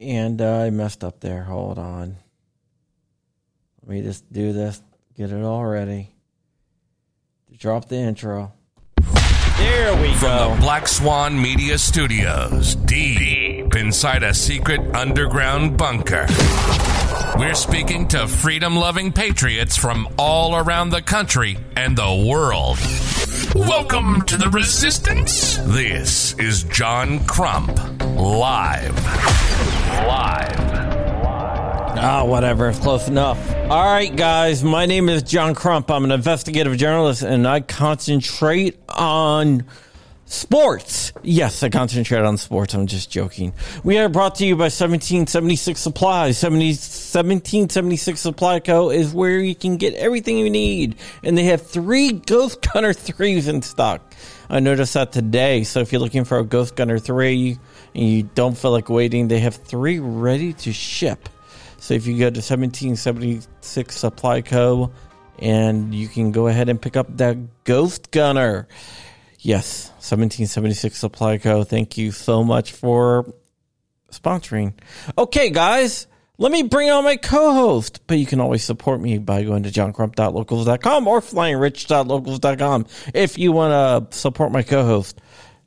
And I messed up there. Hold on. Let me just do this. Get it all ready. Drop the intro. There we go. From the Black Swan Media Studios, deep inside a secret underground bunker, we're speaking to freedom-loving patriots from all around the country and the world. Welcome to the Resistance. This is John Crump, live. Ah, whatever. It's close enough. All right, guys. My name is John Crump. I'm an investigative journalist, and I concentrate on sports. Yes, I concentrate on sports. I'm just joking. We are brought to you by 1776 Supply. 1776 Supply Co. is where you can get everything you need, and they have 3 Ghost Gunner 3s in stock. I noticed that today, so if you're looking for a Ghost Gunner 3 and you don't feel like waiting, they have 3 ready to ship. So if you go to 1776 Supply Co. and you can go ahead and pick up that Ghost Gunner. Yes, 1776 Supply Co. Thank you so much for sponsoring. Okay, guys, let me bring on my co-host. But you can always support me by going to johncrump.locals.com or flyingrich.locals.com if you want to support my co-host.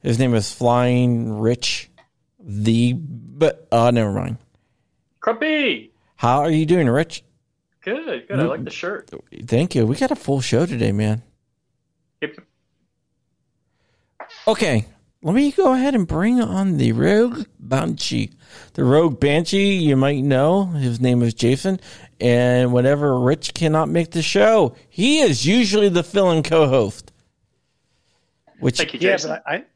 His name is Flying Rich. Never mind. Crumpy! How are you doing, Rich? Good. I like the shirt. Thank you. We got a full show today, man. Yep. Okay, let me go ahead and bring on the Rogue Banshee. The Rogue Banshee, you might know, his name is Jason, and whenever Rich cannot make the show, he is usually the fill-in co-host. Which, thank you, Jason. Yeah, but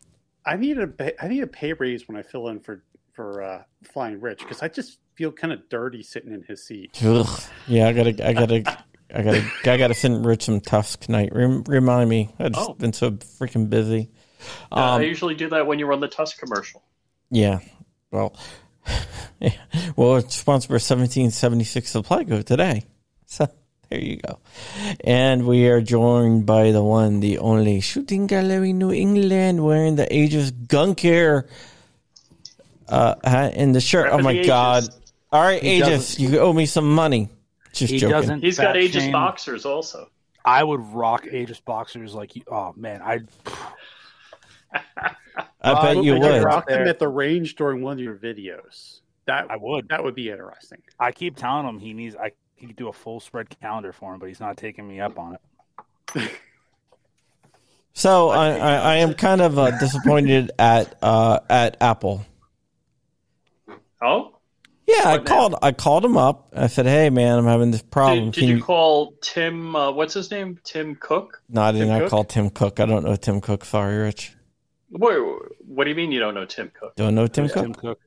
I need a pay raise when I fill in for Flying Rich, because I just feel kind of dirty sitting in his seat. Ugh. Yeah, I gotta send Rich some Tufts tonight. Remind me, I've just been so freaking busy. I usually do that when you run the Tusk commercial. Yeah, well, it's sponsored by 1776 Supply Co. today, so there you go. And we are joined by the one, the only, Shooting Gallery New England, wearing the Aegis gun care hat and the shirt. Oh my God! All right, Aegis, you owe me some money. Just joking. He's got Aegis boxers also. I would rock Aegis boxers like you. Oh man, I bet you would. Rock them at the range during one of your videos. That would be interesting. I keep telling him he could do a full spread calendar for him, but he's not taking me up on it. So I am kind of disappointed at Apple. Oh? Yeah, I called him up. I said, hey, man, I'm having this problem. Did you call Tim, what's his name? Tim Cook? No, I did not call Tim Cook. I don't know Tim Cook. Sorry, Rich. Wait, what do you mean you don't know Tim Cook? Don't know Tim Cook? Tim Cook.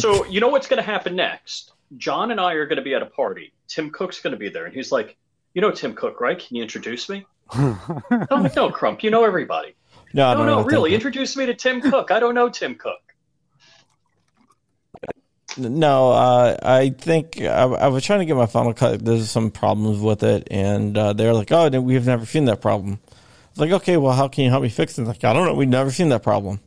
So you know what's going to happen next? John and I are going to be at a party. Tim Cook's going to be there. And he's like, you know Tim Cook, right? Can you introduce me? I'm like, no, Crump, you know everybody. No, really, introduce me to Tim Cook. I don't know Tim Cook. No, I think I was trying to get my Final Cut. There's some problems with it, and they're like, oh, we've never seen that problem. I was like, okay, well, how can you help me fix it? Like, I don't know. We've never seen that problem.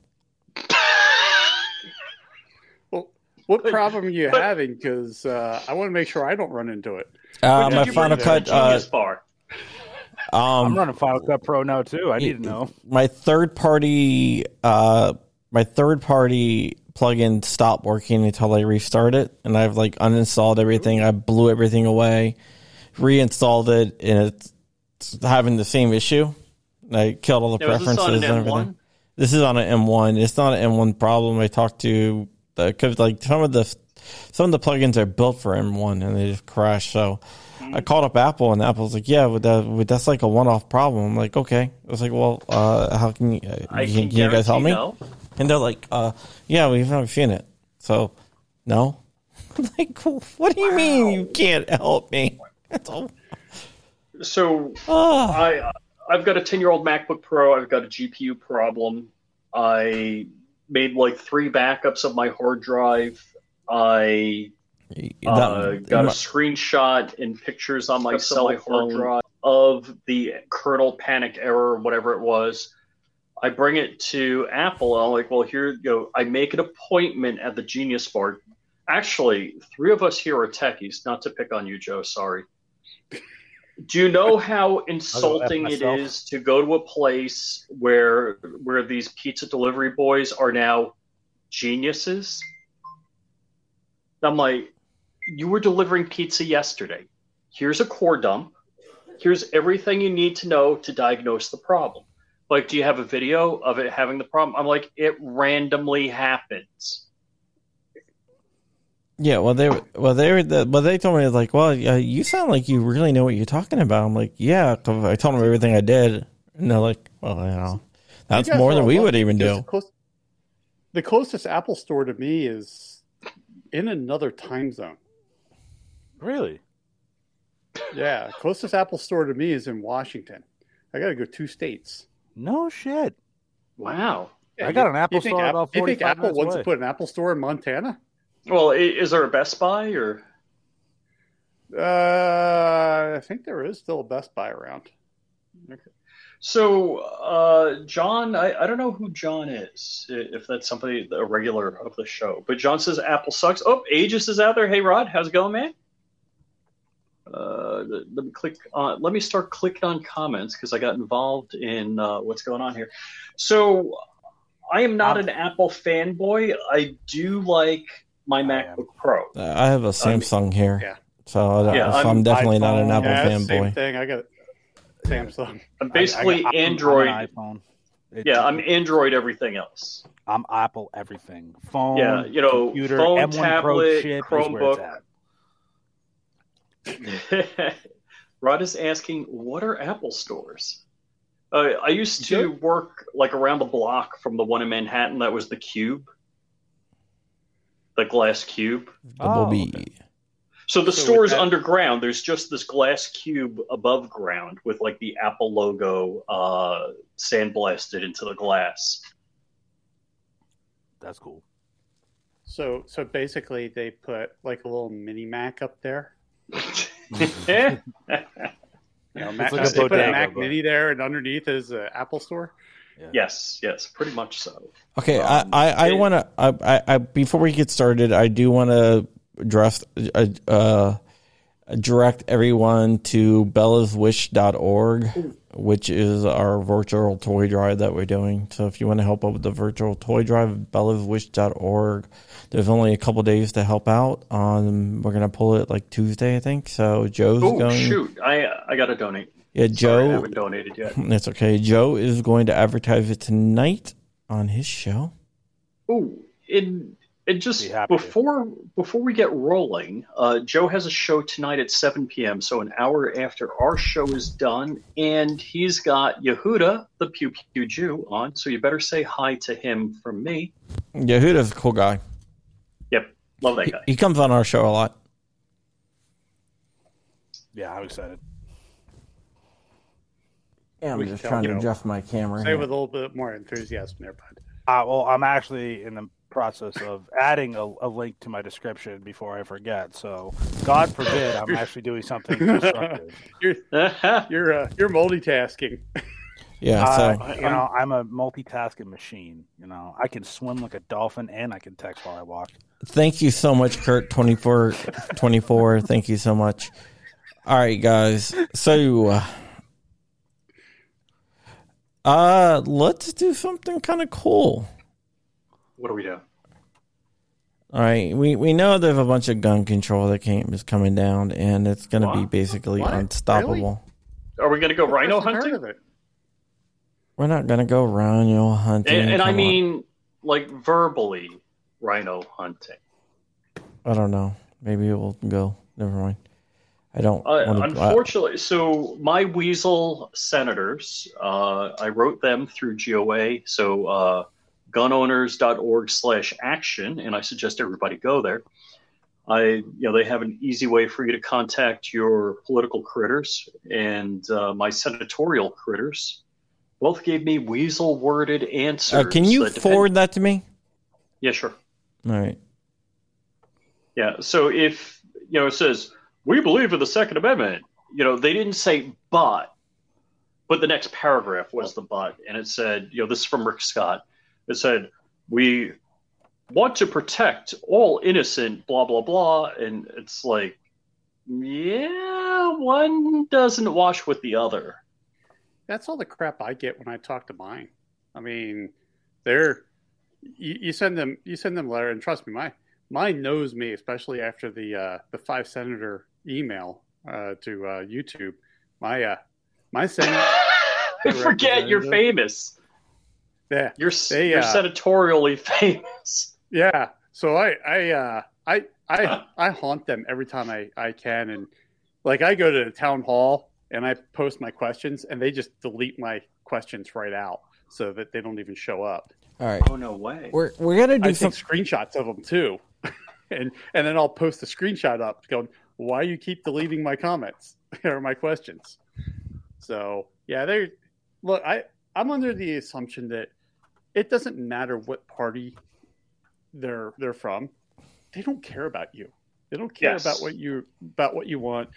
Well, what problem are you having? Because I want to make sure I don't run into it. My Final Cut. I'm running Final Cut Pro now, too. I need to know. My third party plugin stopped working until I restart it, and I've uninstalled everything. I blew everything away, reinstalled it, and it's having the same issue. I killed all the preferences and everything. This is on an M1. It's not an M1 problem. I talked to some of the plugins are built for M1 and they just crash. So I called up Apple, and Apple's like, yeah, that's like a one-off problem. I'm like, okay. I was like, well, how can you guys help me? No. And they're like, yeah, we've never seen it. So, no. Like, what do you mean you can't help me? That's all. So, I've got a 10-year-old MacBook Pro. I've got a GPU problem. I made 3 backups of my hard drive. I got a screenshot and pictures on my cell phone of the kernel panic error, whatever it was. I bring it to Apple. I'm like, well, here you go. I make an appointment at the Genius Bar Actually, three of us here are techies, not to pick on you, Joe, sorry. Do you know how insulting it is to go to a place where these pizza delivery boys are now geniuses? I'm like, you were delivering pizza yesterday. Here's a core dump. Here's everything you need to know to diagnose the problem. Like, do you have a video of it having the problem? I'm like, it randomly happens. Yeah, they told me, like, well, you sound like you really know what you're talking about. I'm like, yeah, I told them everything I did, and they're like, well, you know, that's more than we would even do. The closest Apple store to me is in another time zone. Really? Yeah, closest Apple store to me is in Washington. I got to go 2 states. No shit. Wow. Yeah, I got an Apple store about 45 minutes away. You think Apple wants to put an Apple store in Montana? Well, is there a Best Buy or? I think there is still a Best Buy around. Okay. So, John, I don't know who John is, if that's somebody, a regular of the show. But John says Apple sucks. Oh, Aegis is out there. Hey, Rod, how's it going, man? Let me start clicking on comments because I got involved in what's going on here. So, I am not an Apple fanboy. I do like my MacBook Pro. I have a Samsung here, yeah. I'm definitely not an Apple fanboy. Same thing. I got Samsung. I'm basically Android. I'm an iPhone. I'm Android everything else. I'm Apple everything. Phone, computer, phone, M1 tablet, Pro chip, Chromebook. Rod is asking, what are Apple stores? I used to work like around the block from the one in Manhattan that was the Cube. The glass cube. Okay. So the store is underground. There's just this glass cube above ground with like the Apple logo sandblasted into the glass. That's cool. So basically they put like a little mini Mac up there. They put a Mac Mini there and underneath is an Apple store. Yeah. Yes, pretty much so. Okay, I want to before we get started, I do want to direct everyone to bellaswish.org, which is our virtual toy drive that we're doing. So if you want to help out with the virtual toy drive, bellaswish.org. There's only a couple days to help out. We're going to pull it like Tuesday, I think. So Joe's going. Oh, shoot. I got to donate. Yeah, Joe. Sorry, I haven't donated yet. That's okay. Joe is going to advertise it tonight on his show. Ooh, and just before we get rolling, Joe has a show tonight at 7 p.m., so an hour after our show is done, and he's got Yehuda, the Pew Pew Jew, on, so you better say hi to him from me. Yehuda's a cool guy. Yep, love that guy. He comes on our show a lot. Yeah, I'm excited. Yeah, I'm just trying to adjust my camera. Say with a little bit more enthusiasm there, bud. Well, I'm actually in the process of adding a link to my description before I forget. So, God forbid, I'm actually doing something constructive. You're multitasking. Yeah, I'm a multitasking machine. You know, I can swim like a dolphin and I can text while I walk. Thank you so much, Kurt. 24. Thank you so much. All right, guys. So. Let's do something kind of cool. What do we do? All right, we know there's a bunch of gun control that is coming down, and it's going to be basically unstoppable. Really? Are we going to go rhino hunting? We're not going to go rhino hunting. And I mean, like, verbally rhino hunting. I don't know. Maybe it will go. Never mind. I don't. Unfortunately, so my weasel senators, I wrote them through GOA. So gunowners.org/action, and I suggest everybody go there. They have an easy way for you to contact your political critters, and my senatorial critters both gave me weasel worded answers. Can you forward that to me? Yeah, sure. All right. Yeah. So if it says. We believe in the Second Amendment. They didn't say but the next paragraph was the but, and it said, this is from Rick Scott. It said, we want to protect all innocent, blah, blah, blah. And it's like, yeah, one doesn't wash with the other. That's all the crap I get when I talk to mine. I mean, they're you send them a letter, and trust me, mine knows me, especially after the 5 senator email to YouTube. My senator. Forget you're famous. Yeah, you're senatorially famous. Yeah, so I haunt them every time I can, and like I go to the town hall and I post my questions, and they just delete my questions right out so that they don't even show up. All right. Oh no way. We're gonna do some screenshots of them too, and then I'll post a screenshot up going, "Why you keep deleting my comments or my questions?" So yeah, they look. I'm under the assumption that it doesn't matter what party they're from. They don't care about you. They don't care about what you want.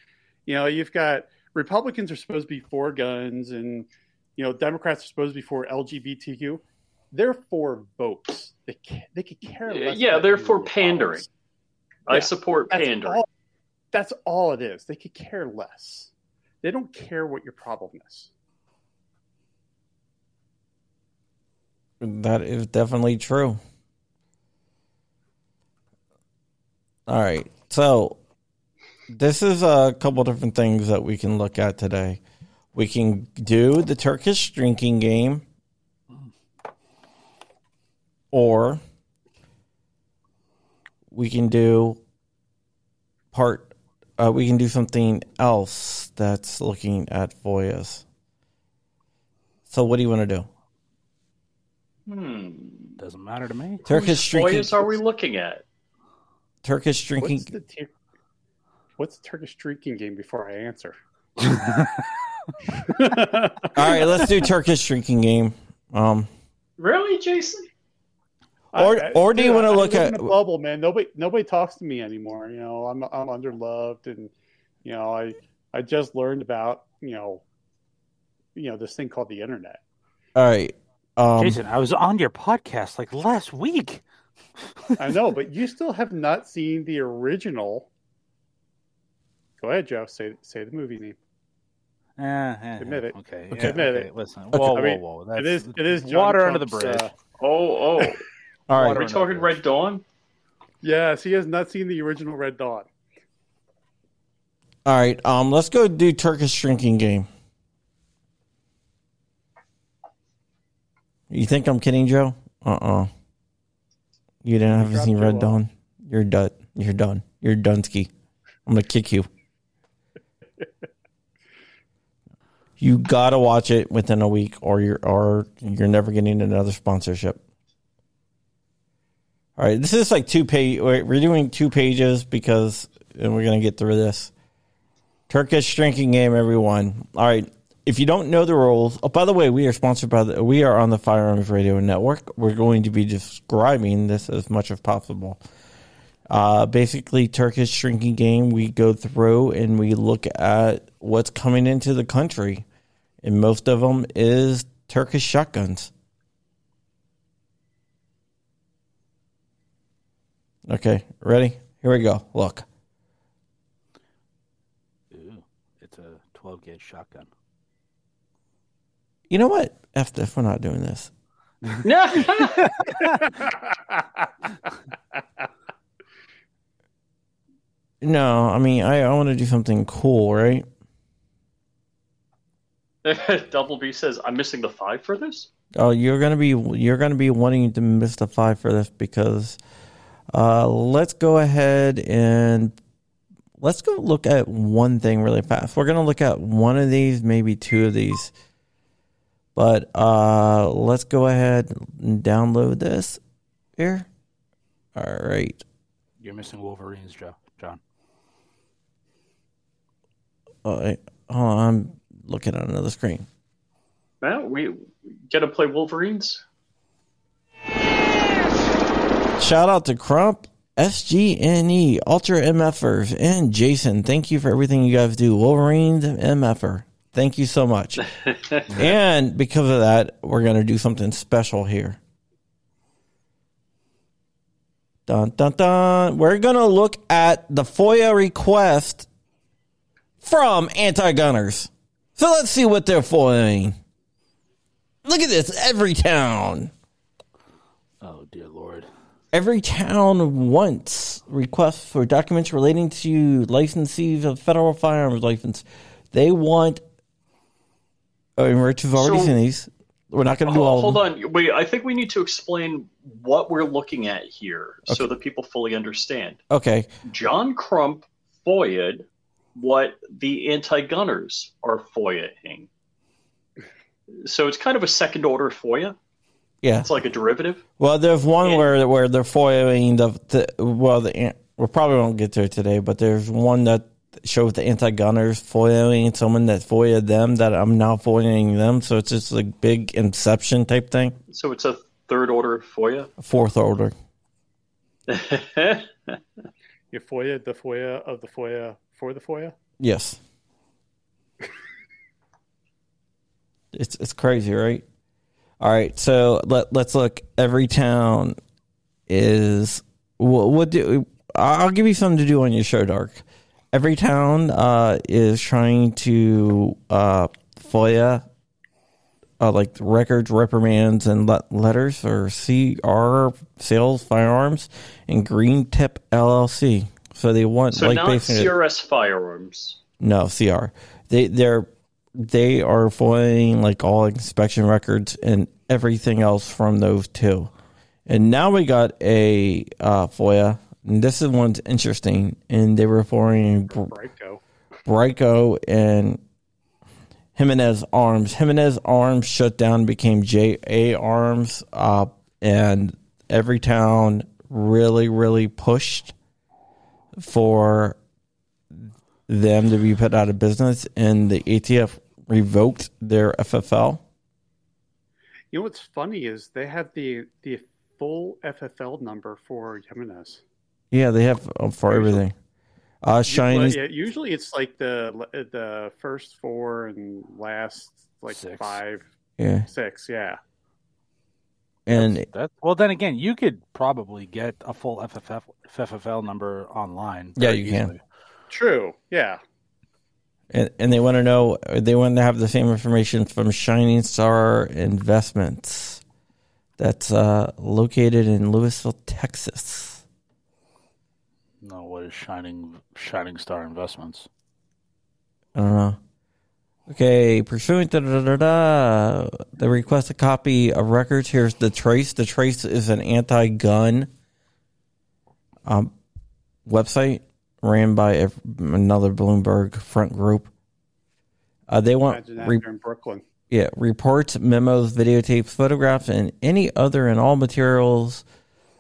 You know, you've got Republicans are supposed to be for guns, and you know, Democrats are supposed to be for LGBTQ. They're for votes. They could care less. Yeah, they're for pandering. Yeah, I support pandering. That's all it is. They could care less. They don't care what your problem is. That is definitely true. All right, so this is a couple different things that we can look at today. We can do the Turkish drinking game, or we can do we can do something else that's looking at FOIAs. So, what do you want to do? Doesn't matter to me. Turkish drinking. FOIAs are we looking at? Turkish drinking. What's the Turkish drinking game before I answer? All right, let's do Turkish drinking game. Really, Jason? Or do you want to look at a bubble, man? Nobody talks to me anymore. You know, I'm underloved, and you know, I just learned about you know this thing called the internet. All right, Jason, I was on your podcast like last week. I know, but you still have not seen the original. Go ahead, Joe. Say the movie name. Admit it. Okay. Admit it. Listen. Whoa. That's, it is John water Trump's, under the bridge. All right. Are we talking Red Dawn? Yes, he has not seen the original Red Dawn. All right. Let's go do Turkish drinking game. You think I'm kidding, Joe? You didn't have seen Red Dawn. You're done. You're done. You're Dunsky. I'm gonna kick you. You gotta watch it within a week, or you're never getting another sponsorship. All right, this is like 2 pages. We're doing 2 pages because, and we're gonna get through this Turkish drinking game, everyone. All right, if you don't know the rules, oh, by the way, we are sponsored by we are on the Firearms Radio Network. We're going to be describing this as much as possible. Basically, Turkish drinking game, we go through and we look at what's coming into the country. And most of them is Turkish shotguns. Okay, ready? Here we go. Look. Ooh, it's a 12-gauge shotgun. You know what? F this, we're not doing this. No, I mean, I want to do something cool, right? Double B says, "I'm missing the 5 for this." Oh, you're gonna be wanting to miss the 5 for this because let's go ahead and let's go look at one thing really fast. We're gonna look at one of these, maybe 2 of these, but let's go ahead and download this here. All right, you're missing Wolverines, John. Oh, I'm looking at another screen. Well, we gotta play Wolverines. Shout out to Crump, SGNE, Ultra MFers, and Jason. Thank you for everything you guys do. Wolverines MFer. Thank you so much. And because of that, we're gonna do something special here. Dun, dun, dun. We're going to look at the FOIA request from anti-gunners. So let's see what they're FOIAing. Look at this. Everytown. Oh, dear Lord. Everytown wants requests for documents relating to licensees of federal firearms license. They want... Oh, and Rich has already seen these. We're not going to do all of them. Hold on. Wait, I think we need to explain what we're looking at here so that people fully understand. Okay. John Crump FOIA'd what the anti-gunners are FOIA'ing. So it's kind of a second-order FOIA. Yeah. It's like a derivative. Well, there's one where they're FOIA'ing we probably won't get there today, but there's one that shows the anti-gunners FOIA'ing someone that FOIA'd them that I'm now FOIA'ing them. So it's just a big inception type thing. So it's a third-order FOIA? Fourth order. You FOIA'd the FOIA of the FOIA for the FOIA? Yes. It's crazy, right? All right, so let's look. Everytown is I'll give you something to do on your show, Dark. Everytown is trying to FOIA like records, reprimands, and letters or CR sales firearms and Green Tip LLC. So they want not basically CRS firearms. No CR. They are FOIAing like all inspection records and everything else from those two. And now we got a FOIA. And this is one's interesting. And they were FOIAing Brico and Jimenez Arms. Jimenez Arms shut down, became JA Arms. And Everytown really, really pushed for them to be put out of business, and the ATF revoked their FFL. You know what's funny is they have the full FFL number for Jimenez. Yeah, they have for everything. Shining. Yeah, usually it's like the first four and last like six. Five. Yeah. Six. Yeah. And that's well. Then again, you could probably get a full FFL number online. Yeah, you easily. Can. True. Yeah. And they want to know. They want to have the same information from Shining Star Investments. That's located in Louisville, Texas. No, what is Shining Star Investments? I don't know. Okay, pursuant they request a copy of records. Here's The Trace. The Trace is an anti-gun website. Ran by another Bloomberg front group. They want in Brooklyn. Yeah, reports, memos, videotapes, photographs, and any other and all materials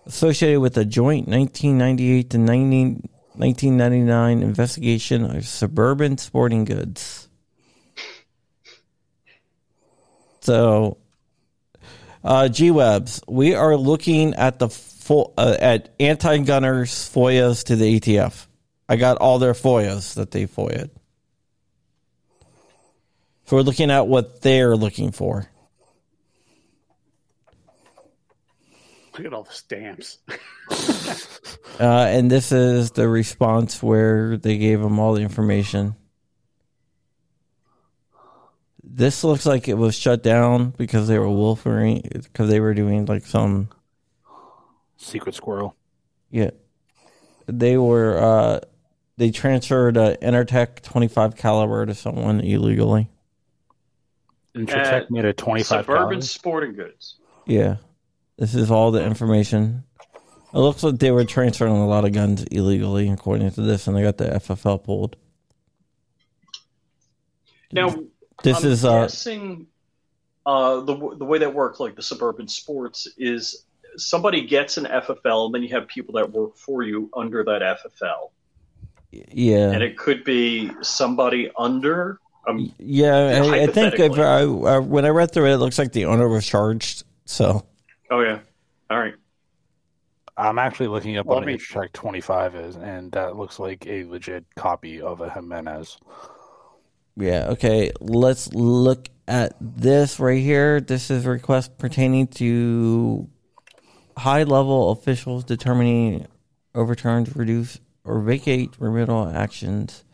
associated with the joint 1998 to 1999 investigation of Suburban Sporting Goods. So, G-Webs, we are looking at the at anti-gunners FOIAs to the ATF. I got all their FOIAs that they FOIA'd. So we're looking at what they're looking for. Look at all the stamps. And this is the response where they gave them all the information. This looks like it was shut down because they were wolfering, because they were doing like some... Secret squirrel. Yeah. They were... They transferred Intertech 25 caliber to someone illegally. Intertech made a 25 caliber. Suburban Sporting Goods. Yeah. This is all the information. It looks like they were transferring a lot of guns illegally, according to this, and they got the FFL pulled. Now, this I'm is, guessing the way that worked, like the Suburban Sports, is somebody gets an FFL, and then you have people that work for you under that FFL. Yeah, and it could be somebody under. Yeah, I think when I read through it, it looks like the owner was charged. So. Oh yeah, all right. I'm actually looking up what Intertech 25 is, and that looks like a legit copy of a Jimenez. Yeah. Okay. Let's look at this right here. This is a request pertaining to high-level officials determining overturned, reduce, or vacate remittal actions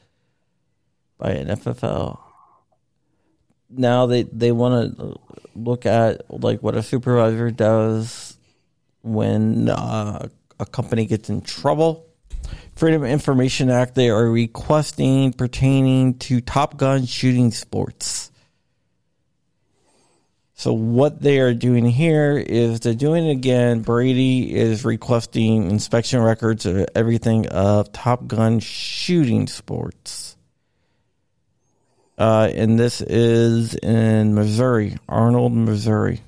by an FFL. Now they want to look at like what a supervisor does when a company gets in trouble. Freedom of Information Act, they are requesting pertaining to Top Gun shooting sports. So what they are doing here is they're doing it again. Brady is requesting inspection records of everything of Top Gun shooting sports. And this is in Missouri, Arnold, Missouri.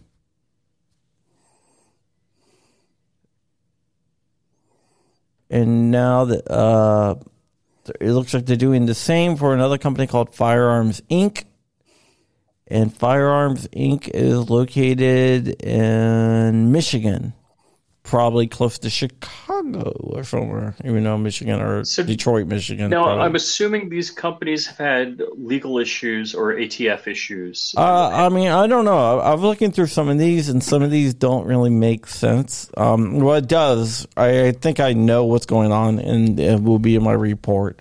And now that it looks like they're doing the same for another company called Firearms Inc. And Firearms, Inc. is located in Michigan, probably close to Chicago or somewhere, even though Michigan or Detroit, Michigan. No, I'm assuming these companies have had legal issues or ATF issues. I mean, I don't know. I'm looking through some of these, and some of these don't really make sense. Well, it does. I think I know what's going on, and it will be in my report.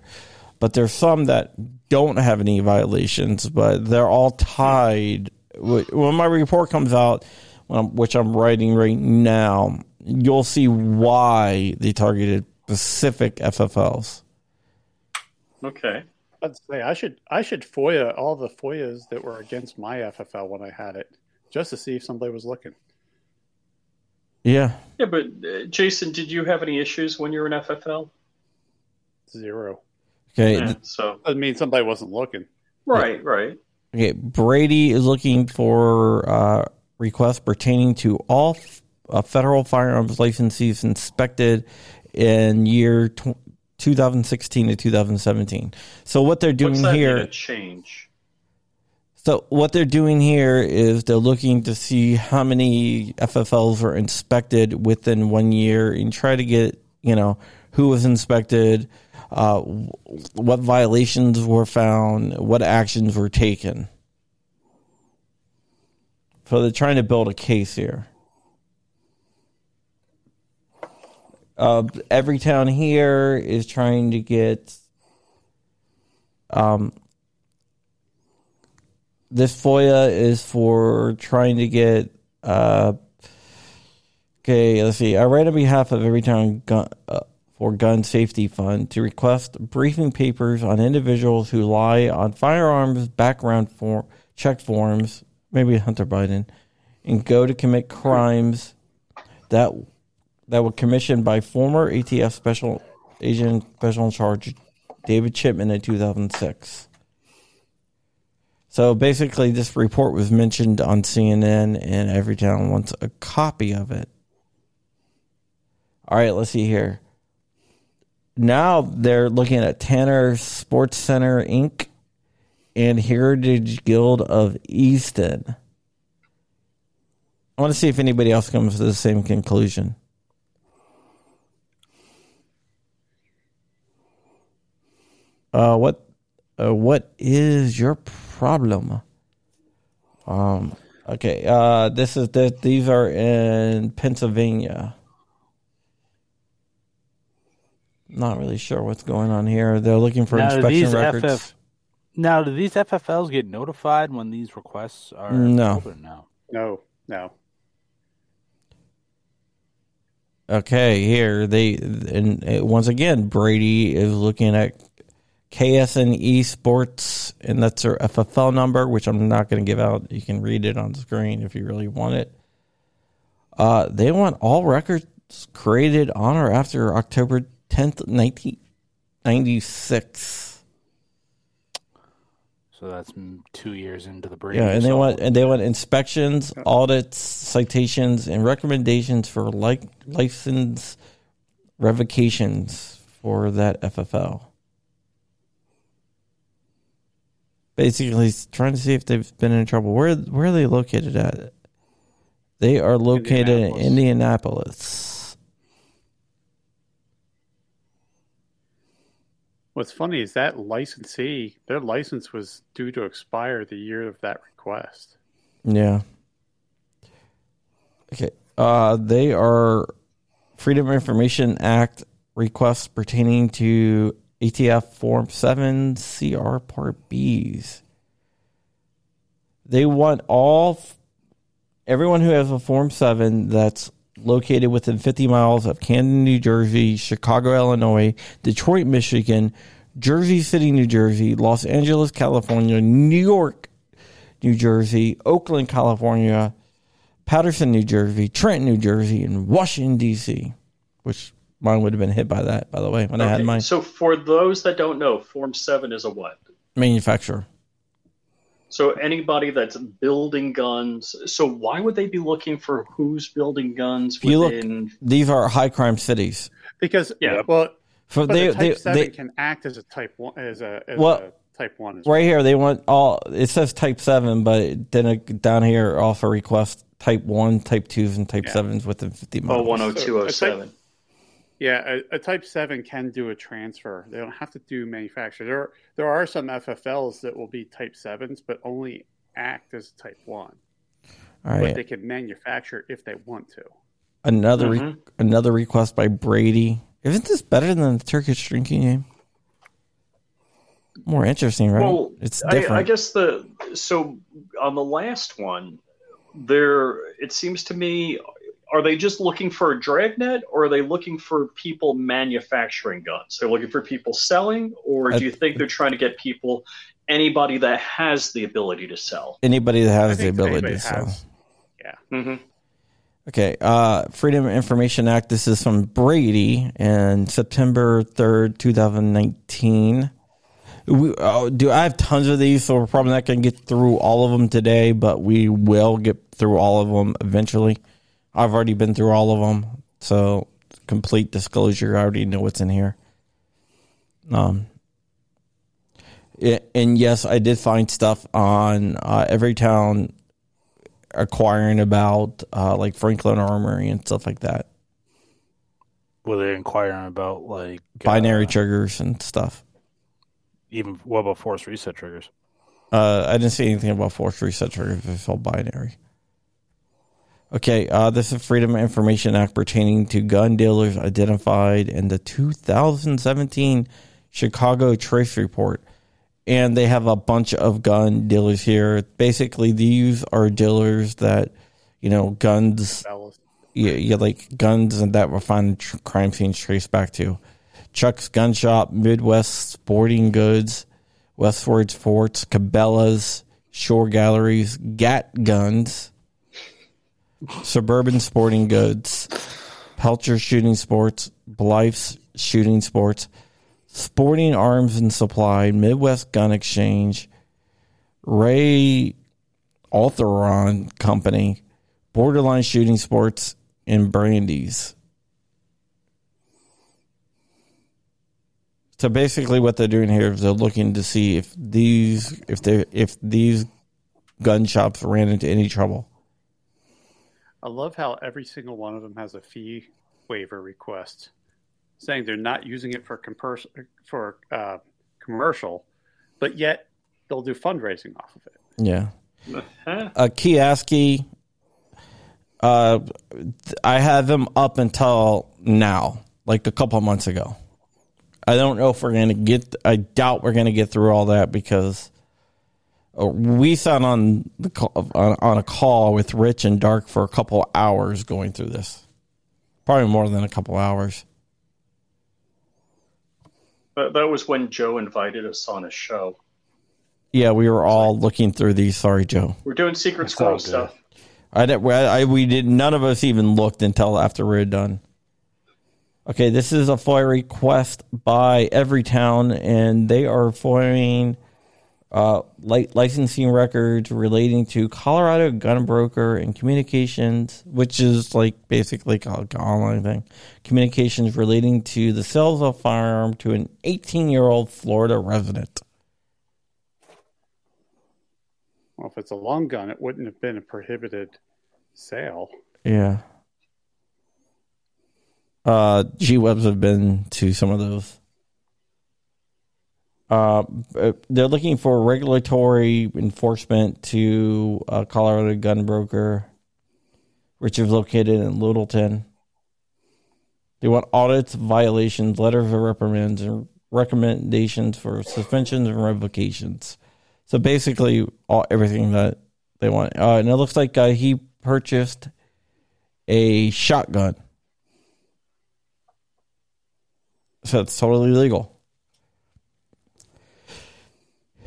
But there's some that don't have any violations, but they're all tied. When my report comes out, which I'm writing right now, you'll see why they targeted specific FFLs. Okay. I'd say I should FOIA all the FOIAs that were against my FFL when I had it, just to see if somebody was looking. Yeah. Yeah, but Jason, did you have any issues when you were in FFL? Zero. Okay. Yeah, so I mean, somebody wasn't looking. Right, right. Okay, Brady is looking for requests pertaining to all federal firearms licensees inspected in year 2016 to 2017. So what they're doing So what they're doing here is they're looking to see how many FFLs were inspected within 1 year and try to get, you know, who was inspected. What violations were found, what actions were taken. So they're trying to build a case here. Everytown here is trying to get this FOIA is for trying to get okay, let's see. I write on behalf of Everytown for Gun Safety Fund to request briefing papers on individuals who lie on firearms background check forms, maybe Hunter Biden, and go to commit crimes that were commissioned by former ATF Special Agent Special in Charge David Chipman in 2006. So basically this report was mentioned on CNN and Everytown wants a copy of it. All right, let's see here. Now they're looking at Tanner Sports Center, Inc. and Heritage Guild of Easton. I want to see if anybody else comes to the same conclusion. What is your problem? Okay. These are in Pennsylvania. Not really sure what's going on here. They're looking for inspection records. Now, do these FFLs get notified when these requests are open now? No. Okay, here once again, Brady is looking at KSNE Sports, and that's their FFL number, which I'm not going to give out. You can read it on the screen if you really want it. They want all records created on or after October 10th, 1996. So that's 2 years into the break. Yeah, and they want inspections, audits, citations, and recommendations for license revocations for that FFL. Basically, trying to see if they've been in trouble. Where are they located at? They are located in Indianapolis. What's funny is that licensee, their license was due to expire the year of that request. Yeah. Okay. They are Freedom of Information Act requests pertaining to ATF Form 7 CR Part Bs. They want everyone who has a Form 7 that's located within 50 miles of Camden, New Jersey, Chicago, Illinois, Detroit, Michigan, Jersey City, New Jersey, Los Angeles, California, New York, New Jersey, Oakland, California, Paterson, New Jersey, Trenton, New Jersey, and Washington, D.C., which mine would have been hit by that, by the way, when I had mine. So for those that don't know, Form 7 is a what? Manufacturer. So anybody that's building guns, so why would they be looking for who's building guns within? Look, these are high crime cities. Because, yeah, well, so they, Type 7 can act as a Type 1. Type 1 as well. Right here, they want all, it says Type 7, but then down here also request Type 1, Type 2s, and Type 7s within 50 miles. Oh, 10207. Yeah, a Type 7 can do a transfer. They don't have to do manufacture. There are some FFLs that will be Type 7s, but only act as Type 1. All right. But they can manufacture if they want to. Another request by Brady. Isn't this better than the Turkish drinking game? More interesting, right? Well, it's different. I guess so on the last one, it seems to me, are they just looking for a dragnet, or are they looking for people manufacturing guns? They're looking for people selling, or do you think they're trying to get people, anybody that has the ability to sell? Anybody that has the ability to sell. Yeah. Mm-hmm. Okay, Freedom of Information Act. This is from Brady and September 3rd, 2019. I have tons of these, so we're probably not going to get through all of them today, but we will get through all of them eventually. I've already been through all of them, so complete disclosure, I already know what's in here. And yes, I did find stuff on Everytown acquiring about like Franklin Armory and stuff like that. Were they inquiring about like binary triggers and stuff? Even what about force reset triggers? I didn't see anything about force reset triggers. It's all binary. Okay, this is Freedom of Information Act pertaining to gun dealers identified in the 2017 Chicago Trace report. And they have a bunch of gun dealers here. Basically, these are dealers that, guns, guns and that were found crime scenes traced back to. Chuck's Gun Shop, Midwest Sporting Goods, Westward Forts, Cabela's, Shore Galleries, Gat Guns, Suburban Sporting Goods, Pelcher Shooting Sports, Blythe's Shooting Sports, Sporting Arms and Supply, Midwest Gun Exchange, Ray Altheron Company, Borderline Shooting Sports, and Brandy's. So basically, what they're doing here is they're looking to see if these gun shops ran into any trouble. I love how every single one of them has a fee waiver request, saying they're not using it for commercial, but yet they'll do fundraising off of it. Yeah, Kioski. I have them up until now, like a couple months ago. I don't know if we're going to I doubt we're going to get through all that because we sat on a call with Rich and Dark for a couple hours going through this. Probably more than a couple hours. That was when Joe invited us on a show. Yeah, we were all looking through these. Sorry, Joe. We're doing Secret Squirrel stuff. None of us even looked until after we were done. Okay, this is a FOIA request by Everytown, and they are FOIAing licensing records relating to Colorado gun broker and communications, which is like basically an online thing. Communications relating to the sales of firearm to an 18-year-old Florida resident. Well, if it's a long gun, it wouldn't have been a prohibited sale. Yeah. G-Webs have been to some of those. They're looking for regulatory enforcement to Colorado gun broker. which is located in Littleton. They want audits, violations, letters of reprimands, and recommendations for suspensions and revocations. So basically, everything that they want. And it looks like he purchased a shotgun. So it's totally legal.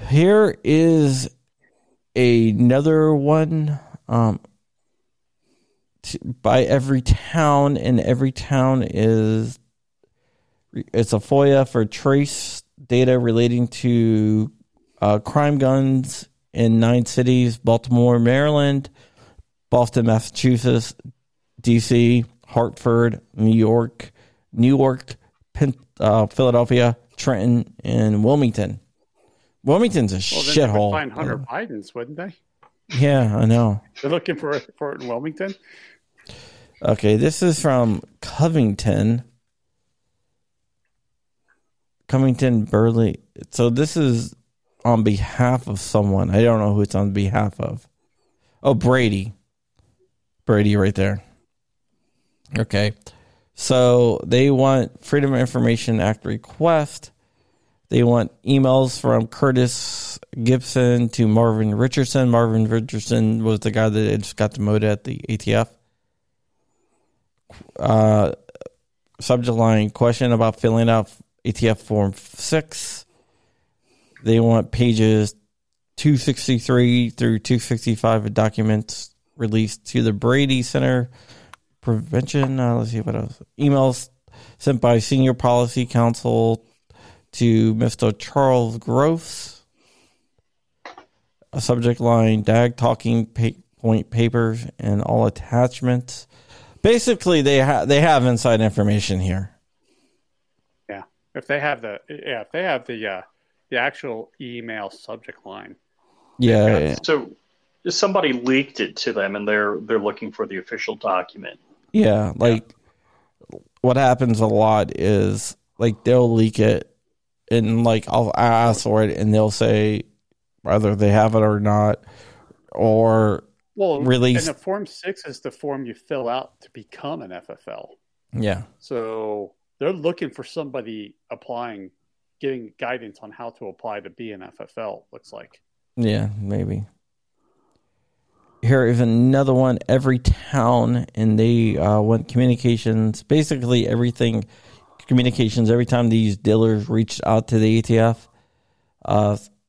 Here is another one by Everytown, and Everytown is it's a FOIA for trace data relating to crime guns in 9 cities: Baltimore, Maryland, Boston, Massachusetts, D.C., Hartford, New York, Philadelphia, Trenton, and Wilmington. Wilmington's a shithole. They would find Hunter Biden's, wouldn't they? Yeah, I know. They're looking for it in Wilmington. Okay, this is from Covington, Burley. So this is on behalf of someone. I don't know who it's on behalf of. Oh, Brady right there. Okay. So they want Freedom of Information Act request. They want emails from Curtis Gibson to Marvin Richardson. Marvin Richardson was the guy that just got demoted at the ATF. Subject line, question about filling out ATF Form 6. They want pages 263 through 265 of documents released to the Brady Center Prevention. Let's see what else. Emails sent by Senior Policy Counsel to Mr. Charles Gross, a subject line, DAG talking point papers and all attachments. Basically, they have inside information here. Yeah, if they have the actual email subject line. Yeah. So somebody leaked it to them, and they're looking for the official document. Yeah, what happens a lot is they'll leak it. And I'll ask for it, and they'll say whether they have it or not, or release. And the Form 6 is the form you fill out to become an FFL. Yeah. So they're looking for somebody applying, giving guidance on how to apply to be an FFL, looks like. Yeah, maybe. Here is another one, Everytown, and they want communications, basically everything. Communications every time these dealers reached out to the ATF.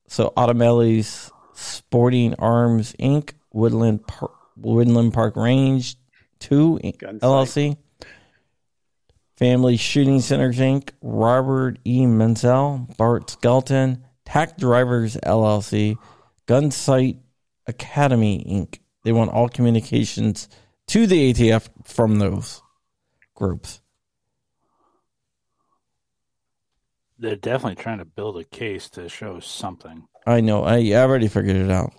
So Automelli's Sporting Arms Inc., Woodland Park Range 2 LLC, Family Shooting Centers Inc., Robert E. Menzel, Bart Skelton, Tac Drivers LLC, Gunsight Academy Inc. They want all communications to the ATF from those groups. They're definitely trying to build a case to show something. I know. I already figured it out.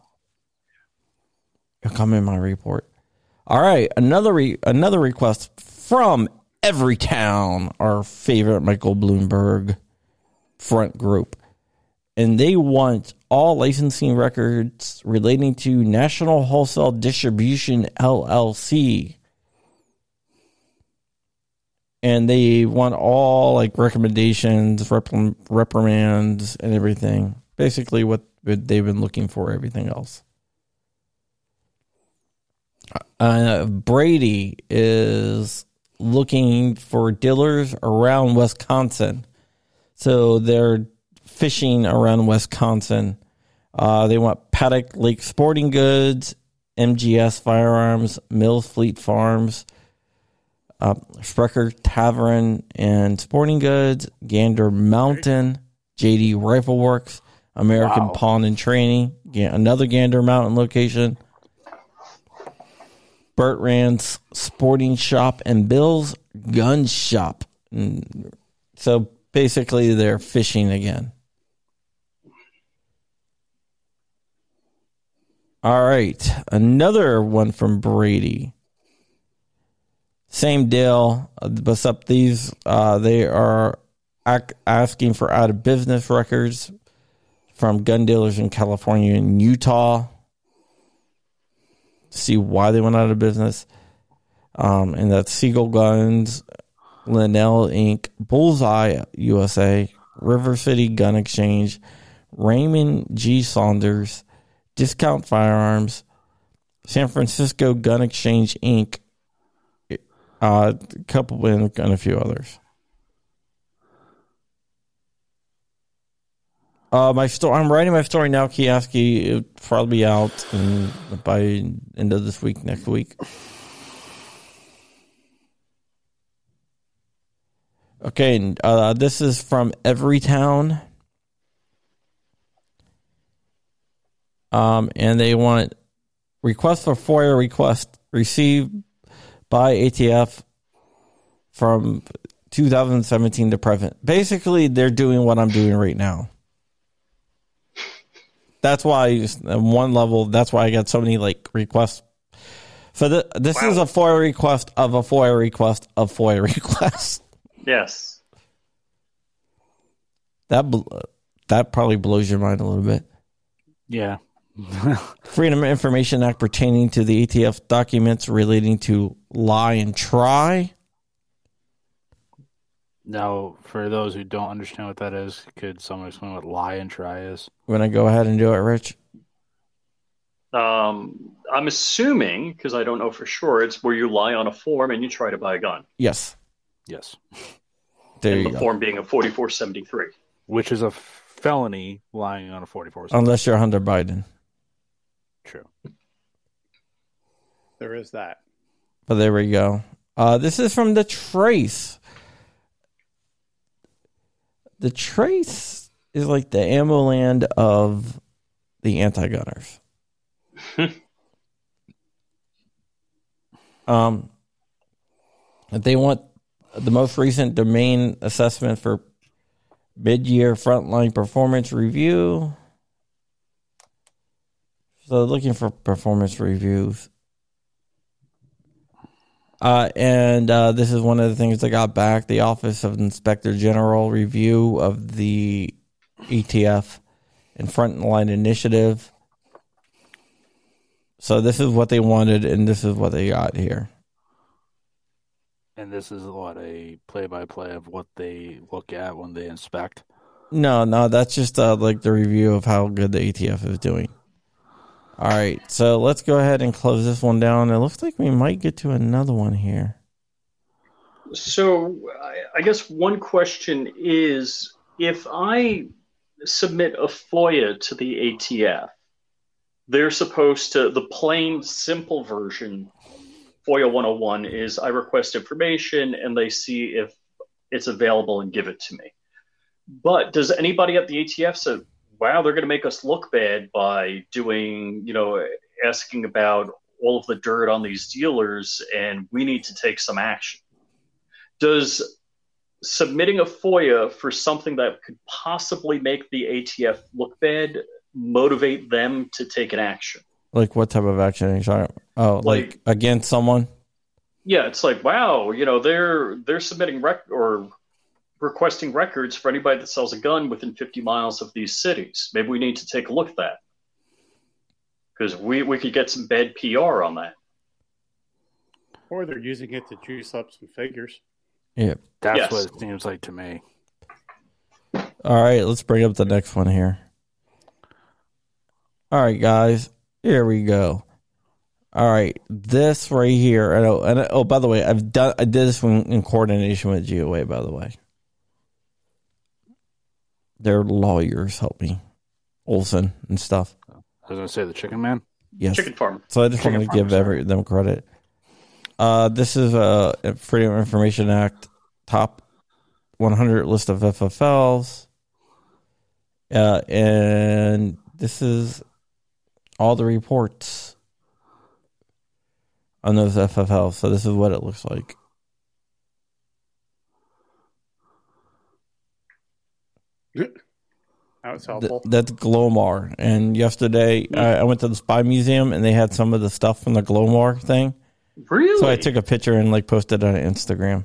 It'll come in my report. All right. Another request from Everytown, our favorite Michael Bloomberg front group. And they want all licensing records relating to National Wholesale Distribution, LLC. And they want all recommendations, reprimands, and everything. Basically, what they've been looking for, everything else. Brady is looking for dealers around Wisconsin. So they're fishing around Wisconsin. They want Paddock Lake Sporting Goods, MGS Firearms, Mills Fleet Farms, Sprecher Tavern and Sporting Goods, Gander Mountain, JD Rifle Works, American Pawn and Training, another Gander Mountain location, Bertrand's Sporting Shop, and Bill's Gun Shop. And so basically, they're fishing again. All right, another one from Brady. Same deal, but up these, they are asking for out-of-business records from gun dealers in California and Utah. See why they went out of business. And that's Seagull Guns, Linnell Inc., Bullseye USA, River City Gun Exchange, Raymond G. Saunders, Discount Firearms, San Francisco Gun Exchange Inc., a couple and a few others. I'm writing my story now, Kioski. It'll probably be out by end of this week, next week. Okay, and this is from Everytown. And they want request for FOIA request received by ATF from 2017 to present. Basically, they're doing what I'm doing right now. That's why, at one level, that's why I got so many like requests. So this is a FOIA request of a FOIA request of FOIA request. Yes. That probably blows your mind a little bit. Yeah. Freedom of Information Act pertaining to the ATF documents relating to lie and try. Now, for those who don't understand what that is, could someone explain what lie and try is? When I go ahead and do it, Rich. I'm assuming, because I don't know for sure, it's where you lie on a form and you try to buy a gun. Yes. There and you the go. Form being a 4473, which is a felony lying on a 4473. Unless you're Hunter Biden. True. There is that. But there we go. This is from The Trace. The Trace is like the ammo land of the anti-gunners. They want the most recent domain assessment for mid-year frontline performance review. So looking for performance reviews. And this is one of the things that got back. The Office of Inspector General review of the ATF and Frontline Initiative. So this is what they wanted, and this is what they got here. And this is a play-by-play of what they look at when they inspect? No, that's just the review of how good the ATF is doing. All right, so let's go ahead and close this one down. It looks like we might get to another one here. So I guess one question is, if I submit a FOIA to the ATF, they're supposed to, the plain, simple version, FOIA 101 is I request information and they see if it's available and give it to me. But does anybody at the ATF say, wow, they're going to make us look bad by doing, asking about all of the dirt on these dealers and we need to take some action? Does submitting a FOIA for something that could possibly make the ATF look bad motivate them to take an action? Like what type of action are you talking about? Oh, like against someone? Yeah, it's like, wow, they're submitting requesting records for anybody that sells a gun within 50 miles of these cities. Maybe we need to take a look at that because we could get some bad PR on that. Or they're using it to juice up some figures. Yeah, that's what it seems like to me. All right, let's bring up the next one here. All right, guys, here we go. All right, this right here. And by the way, I did this in coordination with GOA. By the way, their lawyers helped me, Olson and stuff. I was gonna say the Chicken Man. Yes, Chicken Farm. So I just wanted to give them credit. This is a Freedom of Information Act top 100 list of FFLs, and this is all the reports on those FFL, so this is what it looks like. That was helpful. That's Glomar. And yesterday, I went to the Spy Museum, and they had some of the stuff from the Glomar thing. Really? So I took a picture and posted it on Instagram.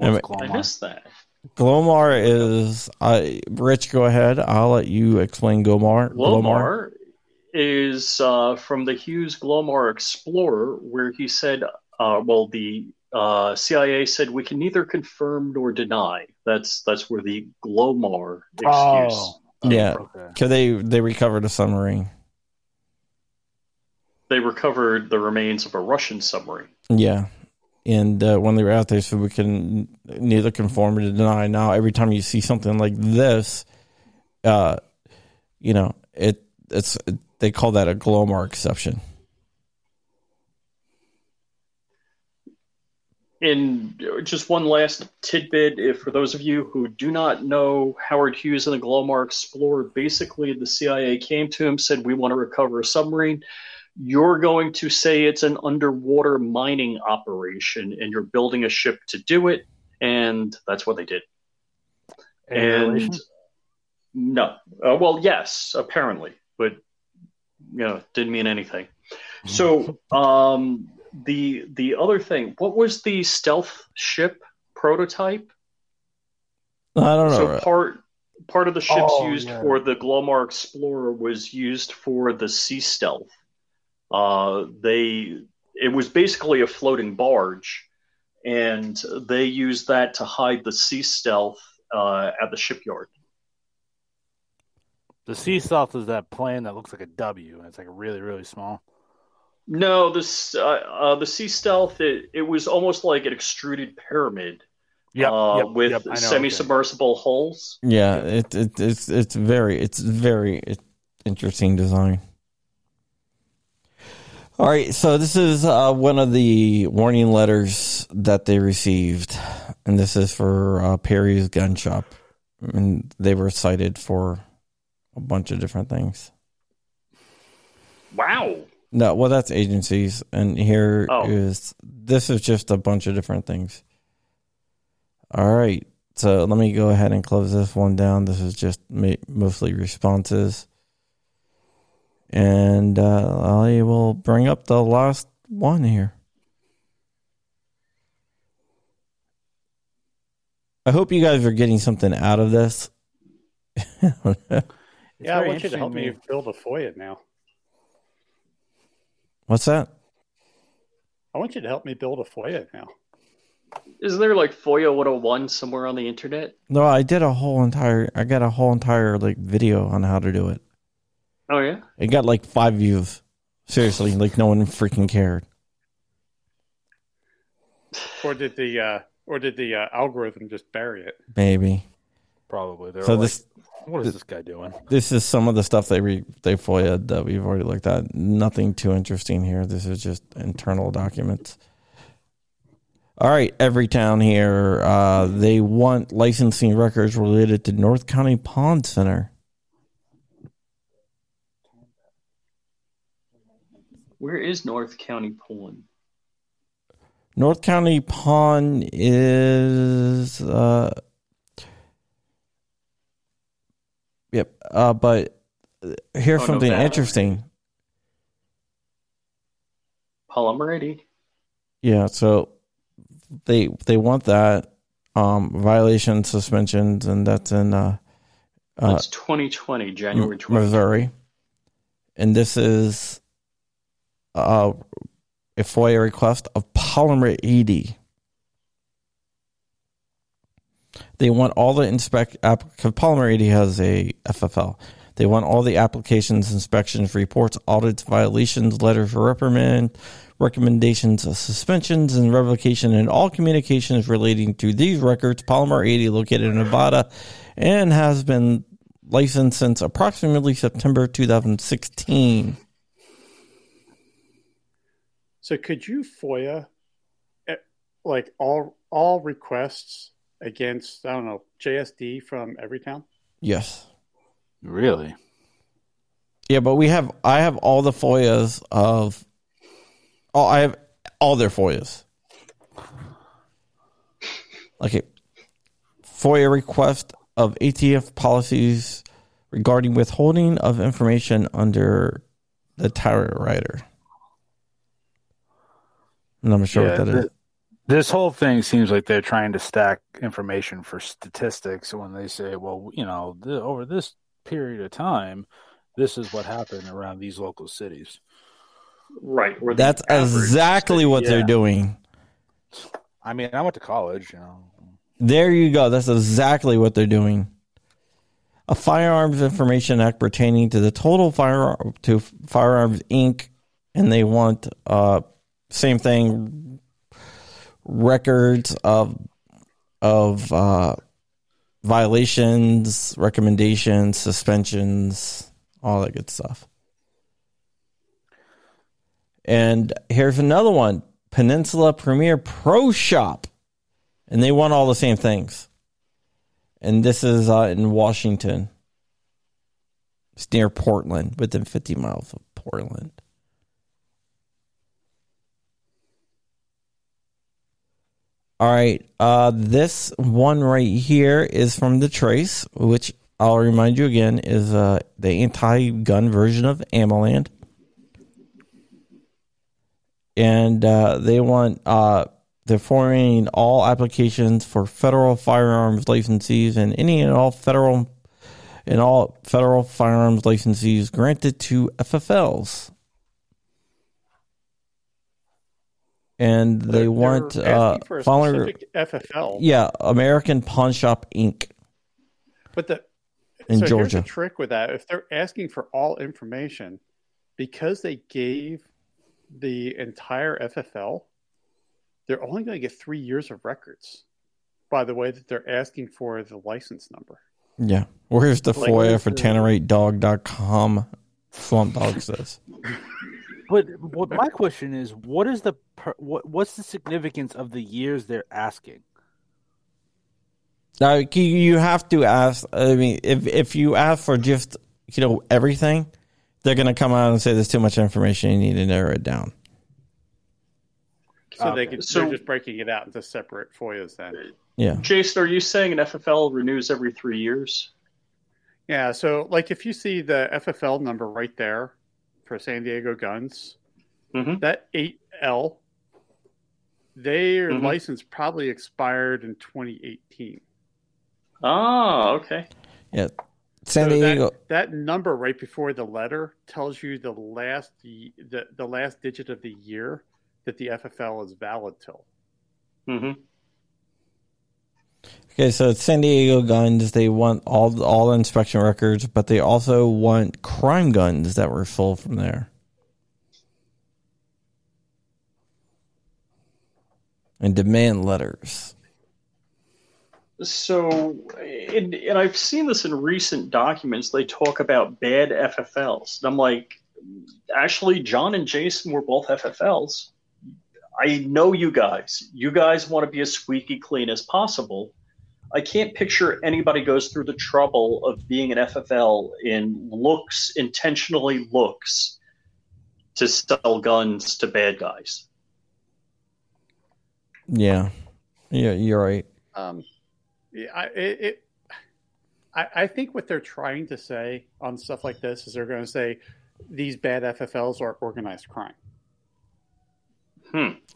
I missed that. Glomar is... Rich, go ahead. I'll let you explain Glomar. Glomar is from the Hughes Glomar Explorer, where he said, the CIA said we can neither confirm nor deny. That's where the Glomar excuse. Oh, yeah, because they recovered a submarine. They recovered the remains of a Russian submarine. Yeah, and when they were out, they said we can neither confirm or deny. Now, every time you see something like this, they call that a Glomar exception. And just one last tidbit, if for those of you who do not know Howard Hughes and the Glomar Explorer, basically the CIA came to him, said, we want to recover a submarine. You're going to say it's an underwater mining operation, and you're building a ship to do it, and that's what they did. And no. Well, yes, apparently, but didn't mean anything. So the other thing, what was the stealth ship prototype? I don't know. So part of the ships used for the Glomar Explorer was used for the Sea Stealth. It was basically a floating barge, and they used that to hide the Sea Stealth at the shipyard. The Sea Stealth is that plane that looks like a W, and it's like really, really small. No, this the Sea Stealth, it was almost like an extruded pyramid. With semi-submersible hulls. Yeah, it's very interesting design. All right, so this is one of the warning letters that they received, and this is for Perry's Gun Shop, and they were cited for a bunch of different things. Wow. No, well, that's agencies, and here this is just a bunch of different things. All right, so let me go ahead and close this one down. This is just mostly responses. And I will bring up the last one here. I hope you guys are getting something out of this. I want you to help me build a FOIA now. What's that? I want you to help me build a FOIA now. Isn't there like FOIA 101 somewhere on the internet? No, I did I got a whole entire like video on how to do it. Oh, yeah? It got like 5 views. Seriously, like no one freaking cared. Or did the algorithm just bury it? Maybe. Probably. They're so like, what is this guy doing? This is some of the stuff they FOIA'd that we've already looked at. Nothing too interesting here. This is just internal documents. All right, Everytown here. They want licensing records related to North County Pawn Center. Where is North County Pawn? North County Pawn is, but here's something interesting. Paul, I'm ready. Yeah, so they want that violation suspensions, and that's in that's 2020, January 20th, Missouri, and this is. A FOIA request of Polymer 80. They want all the Polymer 80 has a FFL. They want all the applications, inspections, reports, audits, violations, letters of reprimand, recommendations, suspensions, and revocation, and all communications relating to these records. Polymer 80, located in Nevada, and has been licensed since approximately September 2016. So could you FOIA like all requests against, I don't know, JSD from Everytown? Yes. Really? Yeah, but I have all the FOIAs I have all their FOIAs. Okay. FOIA request of ATF policies regarding withholding of information under the Tower Rider. And I'm sure what that is. This whole thing seems like they're trying to stack information for statistics when they say, well, over this period of time, this is what happened around these local cities. Right. Where that's exactly what they're doing. I mean, I went to college, you know. There you go. That's exactly what they're doing. A Firearms Information Act pertaining to the total to Firearms Inc. And they want same thing, records of violations, recommendations, suspensions, all that good stuff. And here's another one, Peninsula Premier Pro Shop. And they want all the same things. And this is in Washington. It's near Portland, within 50 miles of Portland. All right. This one right here is from The Trace, which I'll remind you again is the anti-gun version of Amaland. And they want... they're forming all applications for federal firearms licensees and any and all federal firearms licensees granted to FFLs. And they want following FFL. Yeah, American Pawn Shop Inc. But in Georgia. Here's the trick with that: if they're asking for all information, because they gave the entire FFL. They're only going to get 3 years of records by the way that they're asking for the license number. Yeah. Where's the FOIA for tanneratedog.com? Swamp Dog says. But what my question is, what's the significance of the years they're asking? Now, you have to ask. I mean, if you ask for just, you know, everything, they're going to come out and say there's too much information. You need to narrow it down. So they're just breaking it out into separate FOIAs then. Yeah. Jason, are you saying an FFL renews every 3 years? Yeah. So like if you see the FFL number right there for San Diego guns, mm-hmm. that 8L, their mm-hmm. license probably expired in 2018. Oh, okay. Yeah. San Diego. That number right before the letter tells you the last digit of the year. That the FFL is valid till. Mm-hmm. Okay, so it's San Diego guns. They want all inspection records, but they also want crime guns that were sold from there. And demand letters. So, and I've seen this in recent documents. They talk about bad FFLs. And I'm like, actually, John and Jason were both FFLs. I know you guys. You guys want to be as squeaky clean as possible. I can't picture anybody goes through the trouble of being an FFL and intentionally looks to sell guns to bad guys. Yeah. Yeah, you're right. I think what they're trying to say on stuff like this is they're going to say these bad FFLs are organized crime.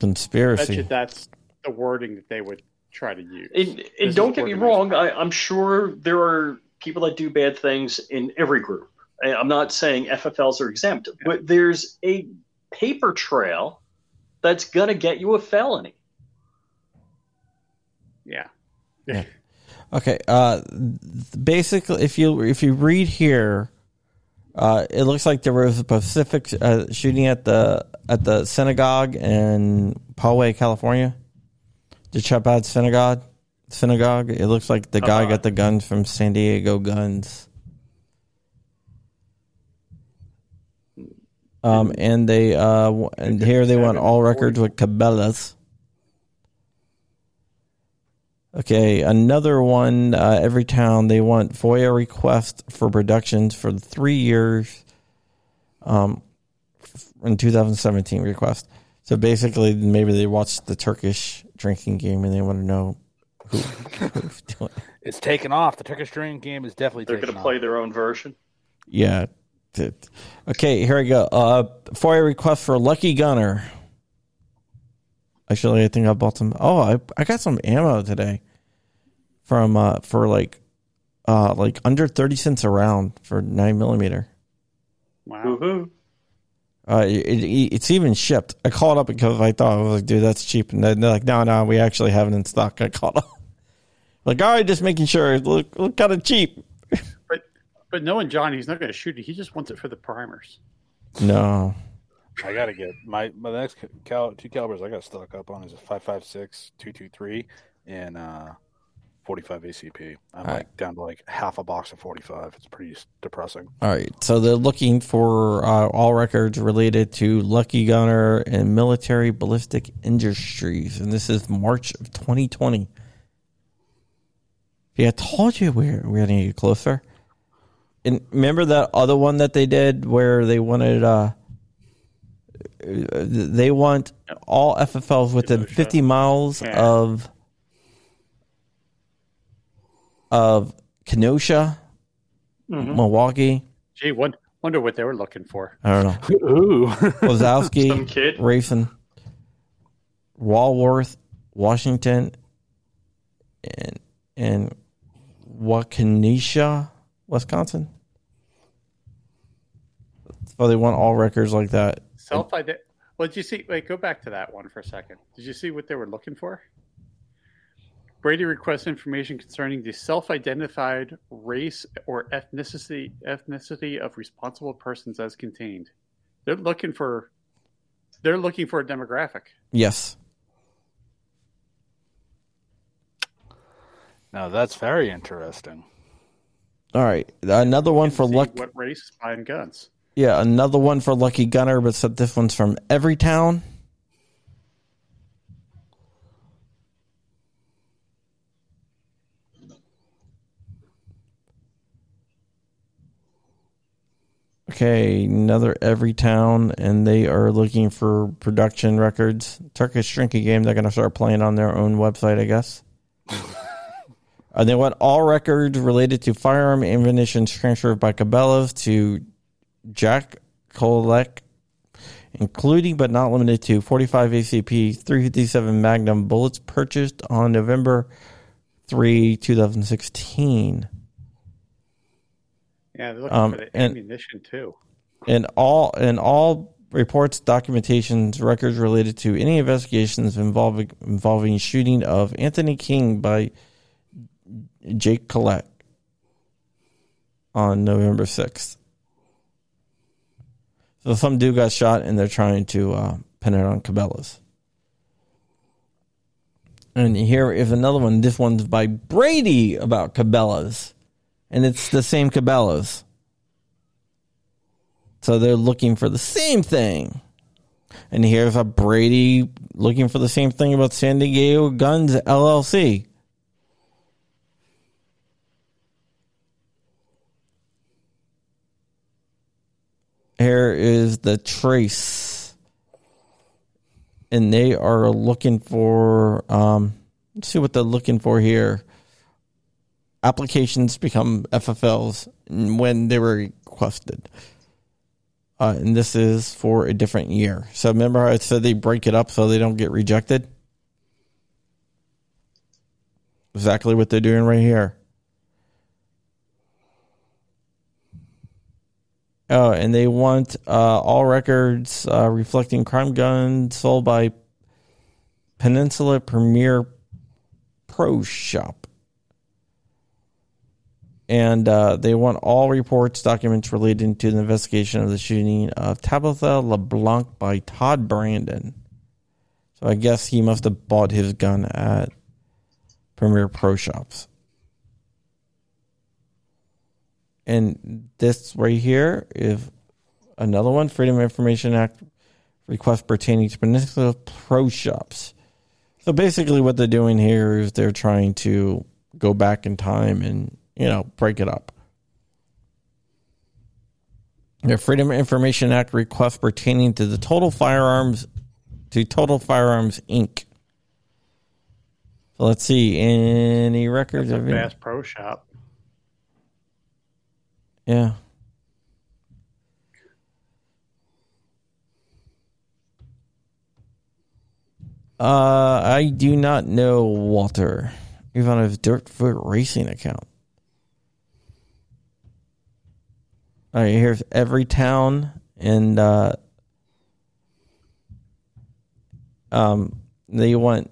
Conspiracy. I bet you that's the wording that they would try to use. And don't get me wrong, I'm sure there are people that do bad things in every group. I'm not saying FFLs are exempt, but there's a paper trail that's going to get you a felony. Yeah. Yeah. Okay. Basically, if you read here, it looks like there was a Pacific shooting at the synagogue in Poway, California, the Chabad synagogue. It looks like the guy got the guns from San Diego guns. And they and here they want all records with Cabela's. Okay, another one, Everytown, they want FOIA request for productions for 3 years in 2017 request. So basically, maybe they watched the Turkish drinking game and they want to know who's doing it. It's taken off. The Turkish drinking game is definitely taken off. They're going to play their own version? Yeah. Okay, here we go. FOIA request for Lucky Gunner. Actually, I think I bought some. Oh, I got some ammo today from for like under 30 cents a round for 9mm. Wow. Woo-hoo. It's even shipped. I called up because I thought, I was like, dude, that's cheap. And they're like, no, we actually have it in stock. I called up. Like, all right, just making sure. Look kind of cheap. But knowing John, he's not going to shoot it. He just wants it for the primers. No. I got to get my next two calibers I got stock up on is a 5.56, .223, and 45 ACP. I'm down to like half a box of 45. It's pretty depressing. All right. So they're looking for all records related to Lucky Gunner and Military Ballistic Industries. And this is March of 2020. Yeah, I told you we're going to get closer. And remember that other one that they did where they wanted they want all FFLs within 50 miles of Kenosha, Milwaukee. Gee, wonder what they were looking for. I don't know. Ooh. Wazowski, Rayson, Walworth, Washington, and Waukesha, Wisconsin. So they want all records like that. Well, did you see? Wait, go back to that one for a second. Did you see what they were looking for? Brady requests information concerning the self-identified race or ethnicity of responsible persons as contained. They're looking for a demographic. Yes. Now that's very interesting. All right, another one for Lucky. What race is buying guns? Yeah, another one for Lucky Gunner, but this one's from Everytown. Okay, another Everytown, and they are looking for production records. Turkish Shrinking Game, they're going to start playing on their own website, I guess. And they want all records related to firearm ammunition transferred by Cabela's to Jack Kolek, including but not limited to 45 ACP, 357 Magnum bullets purchased on November 3, 2016. Yeah, they're looking for the ammunition too. And all reports, documentations, records related to any investigations involving shooting of Anthony King by Jake Collette on November 6th. So some dude got shot, and they're trying to pin it on Cabela's. And here is another one. This one's by Brady about Cabela's, and it's the same Cabela's. So they're looking for the same thing. And here's a Brady looking for the same thing about San Diego Guns LLC. Here is The Trace, and they are looking for let's see what they're looking for here. Applications become FFLs when they were requested, and this is for a different year. So remember how I said they break it up so they don't get rejected? Exactly what they're doing right here. Oh, and they want all records reflecting crime guns sold by Peninsula Premier Pro Shop. And they want all reports, documents relating to the investigation of the shooting of Tabitha LeBlanc by Todd Brandon. So I guess he must have bought his gun at Premier Pro Shops. And this right here is another one, Freedom of Information Act request pertaining to Peninsula Pro Shops. So basically what they're doing here is they're trying to go back in time and, break it up. The Freedom of Information Act request pertaining to the Total Firearms Inc. So let's see, any records? That's a Bass Pro Shop. Yeah. I do not know Walter, even on his Dirtfoot Racing account. All right, here's Everytown, and They want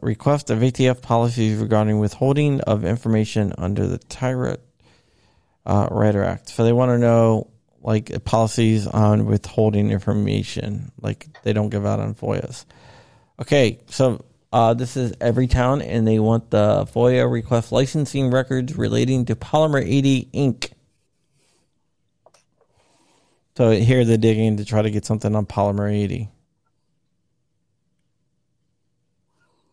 request of ATF policies regarding withholding of information under the Tyrant Rider Act. So they want to know like policies on withholding information, like they don't give out on FOIAs. Okay, so this is Everytown, and they want the FOIA request licensing records relating to Polymer 80 Inc. So here they're digging to try to get something on Polymer 80.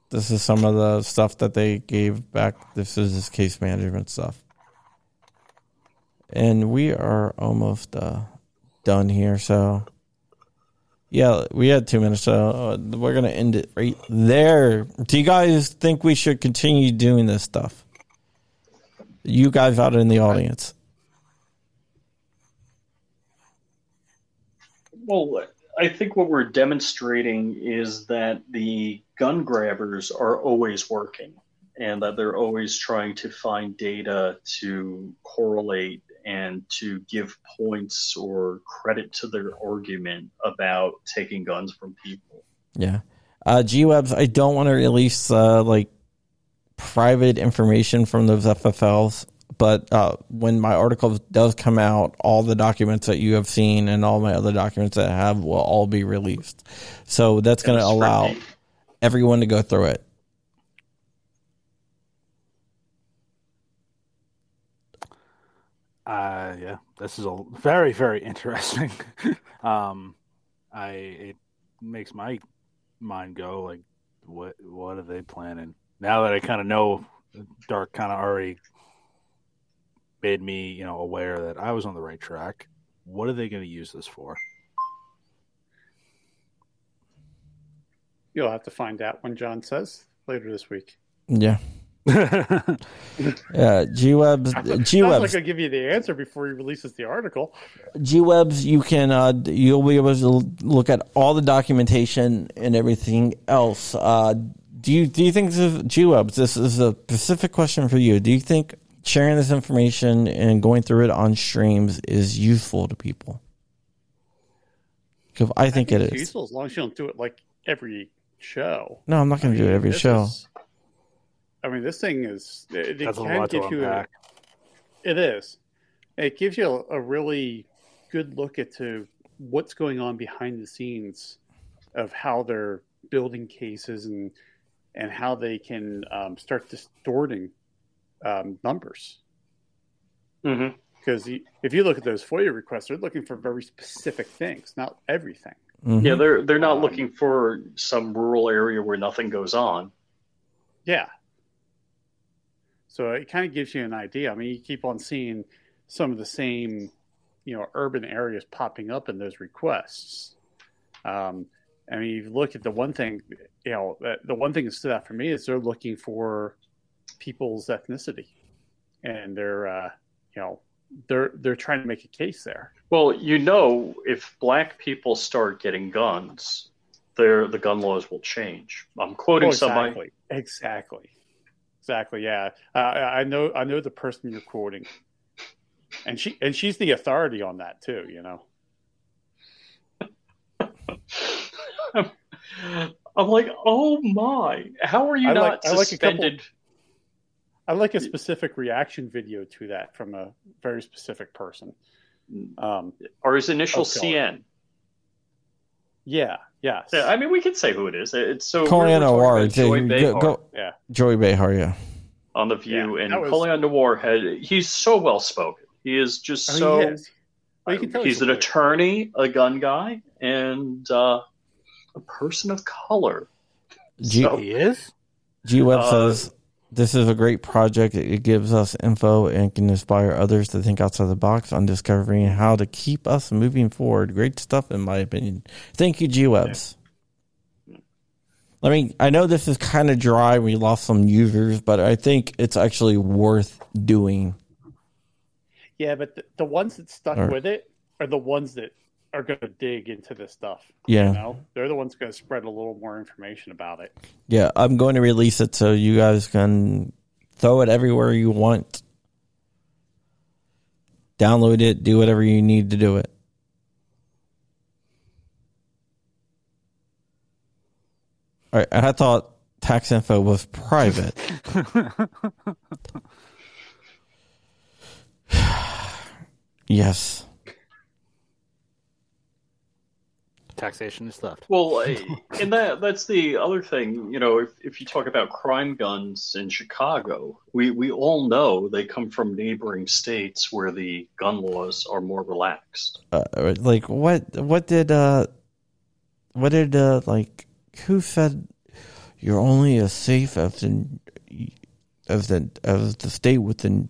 This is some of the stuff that they gave back. This is this case management stuff. And we are almost done here. So, yeah, we had 2 minutes. So we're going to end it right there. Do you guys think we should continue doing this stuff? You guys out in the audience. Well, I think what we're demonstrating is that the gun grabbers are always working and that they're always trying to find data to correlate and to give points or credit to their argument about taking guns from people. Yeah. G-Webs, I don't want to release like private information from those FFLs, but when my article does come out, all the documents that you have seen and all my other documents that I have will all be released. So that's going to allow everyone to go through it. Yeah, this is a very, very interesting. It makes my mind go like, what are they planning? Now that I kind of know, Dark kind of already made me, you know, aware that I was on the right track. What are they going to use this for? You'll have to find out when John says later this week. Yeah. Yeah, G-Webs. Sounds like I'll give you the answer before he releases the article. G-Webs, you can, you'll be able to look at all the documentation and everything else. Do you think this is, G-Webs, this is a specific question for you. Do you think sharing this information and going through it on streams is useful to people? Because I think it is. It's useful as long as you don't do it like every show. No, I'm not going to do it every show. This thing is... It can give you... It is. It gives you a really good look at what's going on behind the scenes of how they're building cases and how they can start distorting numbers. Because if you look at those FOIA requests, they're looking for very specific things, not everything. Mm-hmm. Yeah, they're not looking for some rural area where nothing goes on. Yeah. So it kind of gives you an idea. You keep on seeing some of the same, urban areas popping up in those requests. You look at the one thing, the one thing that stood out for me is they're looking for people's ethnicity, and they're trying to make a case there. Well, if black people start getting guns, the gun laws will change. I'm quoting somebody. Exactly. Yeah, I know the person you're quoting, and she's the authority on that too. I'm like, oh my! How are you not suspended? I like a specific reaction video to that from a very specific person. Or his initial CN. Yes. Yeah, we can say who it is. It's so Colin Noir. Joey Behar. Yeah. Joey Behar, yeah. On The View. Yeah, and Colin Noir, he's so well-spoken. He is just so... he's an attorney, a gun guy, and a person of color. He is? G-Web says, this is a great project. It gives us info and can inspire others to think outside the box on discovering how to keep us moving forward. Great stuff, in my opinion. Thank you, G-Webs. Yeah. I know this is kind of dry. We lost some users, but I think it's actually worth doing. Yeah, but the ones that stuck with it are the ones that are going to dig into this stuff. Yeah. They're the ones going to spread a little more information about it. Yeah. I'm going to release it so you guys can throw it everywhere you want. Download it. Do whatever you need to do it. All right, and I thought tax info was private. Yes. Taxation is theft. Well, and that's the other thing. You know, if you talk about crime guns in Chicago, we all know they come from neighboring states where the gun laws are more relaxed. Like what did like who said you're only as safe as the state within?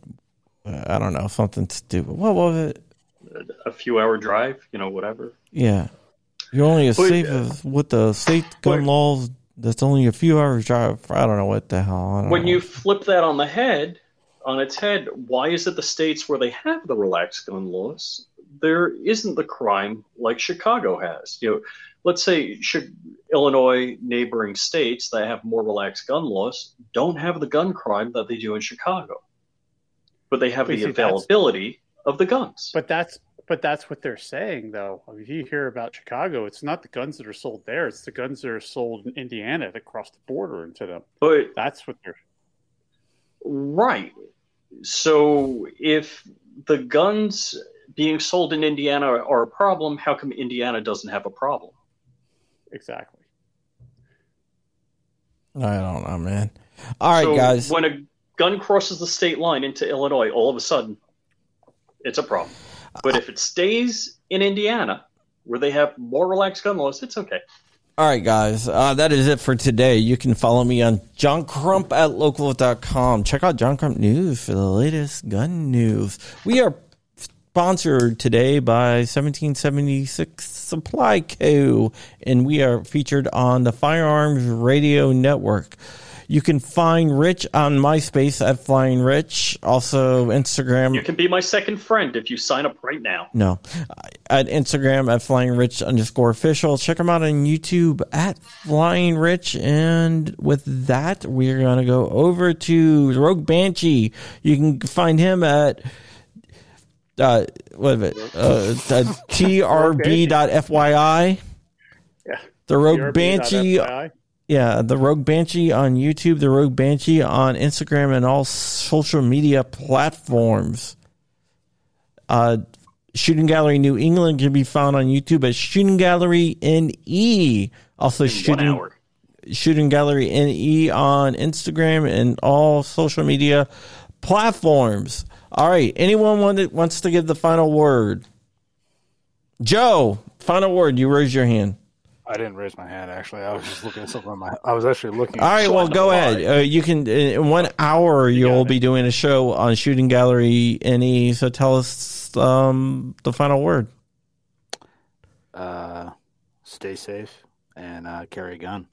I don't know, something stupid. What was it? A few hour drive, you know, whatever. Yeah. You're only as safe as with the state gun laws. That's only a few hours drive. I don't know what the hell. When you flip that on the head, on its head, why is it the states where they have the relaxed gun laws there isn't the crime like Chicago has? You know, let's say Illinois, neighboring states that have more relaxed gun laws don't have the gun crime that they do in Chicago, but they have the availability of the guns. But that's what they're saying, though. I mean, if you hear about Chicago, it's not the guns that are sold there; it's the guns that are sold in Indiana that cross the border into them. But that's what they're right. So, if the guns being sold in Indiana are a problem, how come Indiana doesn't have a problem? Exactly. I don't know, man. All right, so guys. When a gun crosses the state line into Illinois, all of a sudden, it's a problem. But if it stays in Indiana, where they have more relaxed gun laws, it's okay. All right, guys. That is it for today. You can follow me on johncrump.locals.com. Check out John Crump News for the latest gun news. We are sponsored today by 1776 Supply Co., and we are featured on the Firearms Radio Network. You can find Rich on MySpace at Flying Rich. Also, Instagram. You can be my second friend if you sign up right now. No. At Instagram at Flying Rich _official. Check them out on YouTube at Flying Rich. And with that, we're going to go over to Rogue Banshee. You can find him at trb.fyi. Yeah. The Rogue Banshee. Yeah, the Rogue Banshee on YouTube, the Rogue Banshee on Instagram, and all social media platforms. Shooting Gallery New England can be found on YouTube at Shooting Gallery NE. Also, Shooting Gallery NE on Instagram and all social media platforms. All right, anyone wants to give the final word? Joe, final word. You raise your hand. I didn't raise my hand, actually. I was just looking at something on my... I was actually looking... All right, well, go ahead. You can... In 1 hour, you'll be doing a show on Shooting Gallery NE, so tell us the final word. Stay safe and carry a gun.